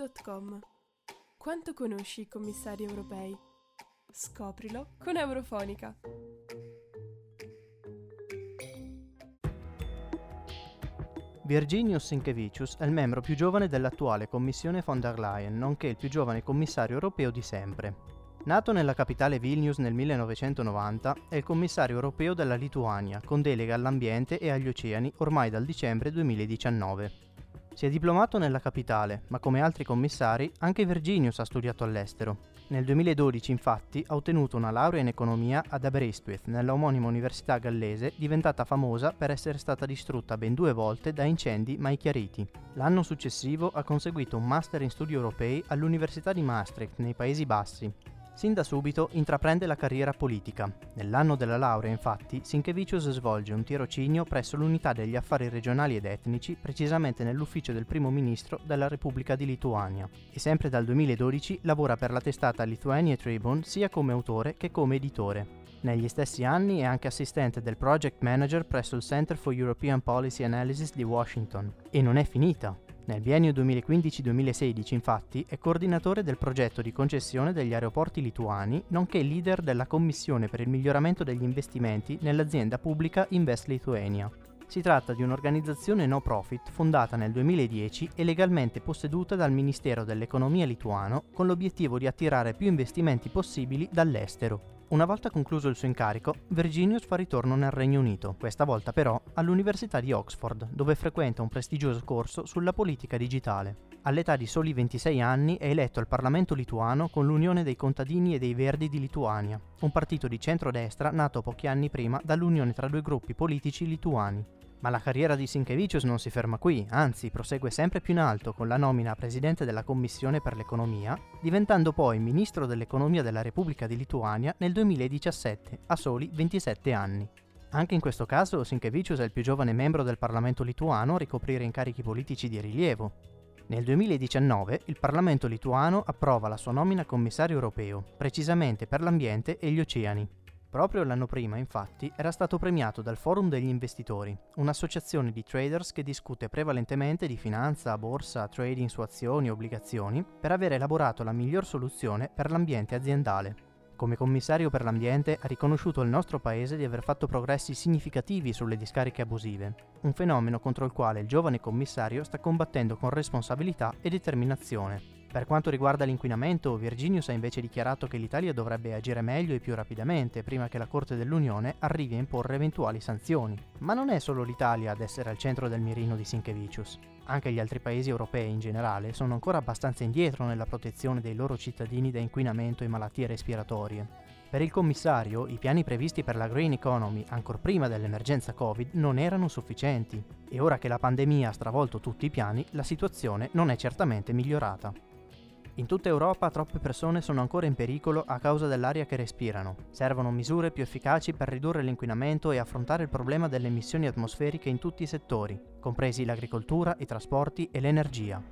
Eurofonica.com. Quanto conosci i commissari europei? Scoprilo con Eurofonica. Virginijus Sinkevičius è il membro più giovane dell'attuale Commissione von der Leyen, nonché il più giovane commissario europeo di sempre. Nato nella capitale Vilnius nel 1990, è il commissario europeo della Lituania, con delega all'ambiente e agli oceani ormai dal dicembre 2019. Si è diplomato nella capitale, ma come altri commissari, anche Virginijus ha studiato all'estero. Nel 2012, infatti, ha ottenuto una laurea in economia ad Aberystwyth, nella omonima Università Gallese, diventata famosa per essere stata distrutta ben 2 volte da incendi mai chiariti. L'anno successivo ha conseguito un master in studi europei all'Università di Maastricht, nei Paesi Bassi. Sin da subito intraprende la carriera politica. Nell'anno della laurea, infatti, Sinkevičius svolge un tirocinio presso l'Unità degli Affari Regionali ed Etnici, precisamente nell'ufficio del primo ministro della Repubblica di Lituania. E sempre dal 2012 lavora per la testata Lithuania Tribune sia come autore che come editore. Negli stessi anni è anche assistente del project manager presso il Center for European Policy Analysis di Washington. E non è finita! Nel biennio 2015-2016, infatti, è coordinatore del progetto di concessione degli aeroporti lituani, nonché leader della Commissione per il miglioramento degli investimenti nell'azienda pubblica Invest Lithuania. Si tratta di un'organizzazione no profit fondata nel 2010 e legalmente posseduta dal Ministero dell'Economia lituano con l'obiettivo di attirare più investimenti possibili dall'estero. Una volta concluso il suo incarico, Virginijus fa ritorno nel Regno Unito, questa volta però all'Università di Oxford, dove frequenta un prestigioso corso sulla politica digitale. All'età di soli 26 anni è eletto al Parlamento lituano con l'Unione dei Contadini e dei Verdi di Lituania, un partito di centrodestra nato pochi anni prima dall'unione tra 2 gruppi politici lituani. Ma la carriera di Sinkevičius non si ferma qui, anzi prosegue sempre più in alto con la nomina a presidente della Commissione per l'Economia, diventando poi ministro dell'Economia della Repubblica di Lituania nel 2017, a soli 27 anni. Anche in questo caso Sinkevičius è il più giovane membro del Parlamento lituano a ricoprire incarichi politici di rilievo. Nel 2019 il Parlamento lituano approva la sua nomina commissario europeo, precisamente per l'ambiente e gli oceani. Proprio l'anno prima, infatti, era stato premiato dal Forum degli Investitori, un'associazione di traders che discute prevalentemente di finanza, borsa, trading su azioni e obbligazioni, per aver elaborato la miglior soluzione per l'ambiente aziendale. Come commissario per l'ambiente ha riconosciuto al nostro paese di aver fatto progressi significativi sulle discariche abusive, un fenomeno contro il quale il giovane commissario sta combattendo con responsabilità e determinazione. Per quanto riguarda l'inquinamento, Virginijus ha invece dichiarato che l'Italia dovrebbe agire meglio e più rapidamente prima che la Corte dell'Unione arrivi a imporre eventuali sanzioni. Ma non è solo l'Italia ad essere al centro del mirino di Sinkevičius. Anche gli altri paesi europei in generale sono ancora abbastanza indietro nella protezione dei loro cittadini da inquinamento e malattie respiratorie. Per il commissario, i piani previsti per la Green Economy, ancor prima dell'emergenza Covid, non erano sufficienti. E ora che la pandemia ha stravolto tutti i piani, la situazione non è certamente migliorata. In tutta Europa troppe persone sono ancora in pericolo a causa dell'aria che respirano. Servono misure più efficaci per ridurre l'inquinamento e affrontare il problema delle emissioni atmosferiche in tutti i settori, compresi l'agricoltura, i trasporti e l'energia.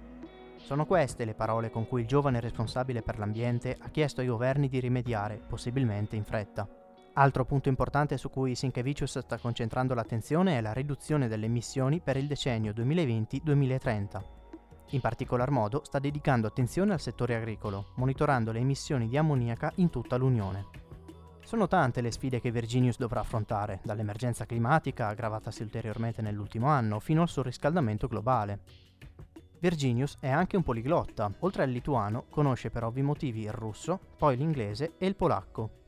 Sono queste le parole con cui il giovane responsabile per l'ambiente ha chiesto ai governi di rimediare, possibilmente in fretta. Altro punto importante su cui Sinkevičius sta concentrando l'attenzione è la riduzione delle emissioni per il decennio 2020-2030. In particolar modo sta dedicando attenzione al settore agricolo, monitorando le emissioni di ammoniaca in tutta l'Unione. Sono tante le sfide che Virginijus dovrà affrontare, dall'emergenza climatica, aggravatasi ulteriormente nell'ultimo anno, fino al surriscaldamento globale. Virginijus è anche un poliglotta, oltre al lituano conosce per ovvi motivi il russo, poi l'inglese e il polacco.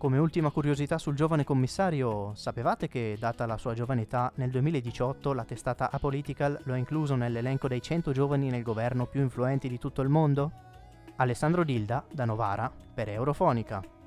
Come ultima curiosità sul giovane commissario, sapevate che, data la sua giovane età, nel 2018 la testata Apolitical lo ha incluso nell'elenco dei 100 giovani nel governo più influenti di tutto il mondo? Alessandro Dilda, da Novara, per Eurofonica.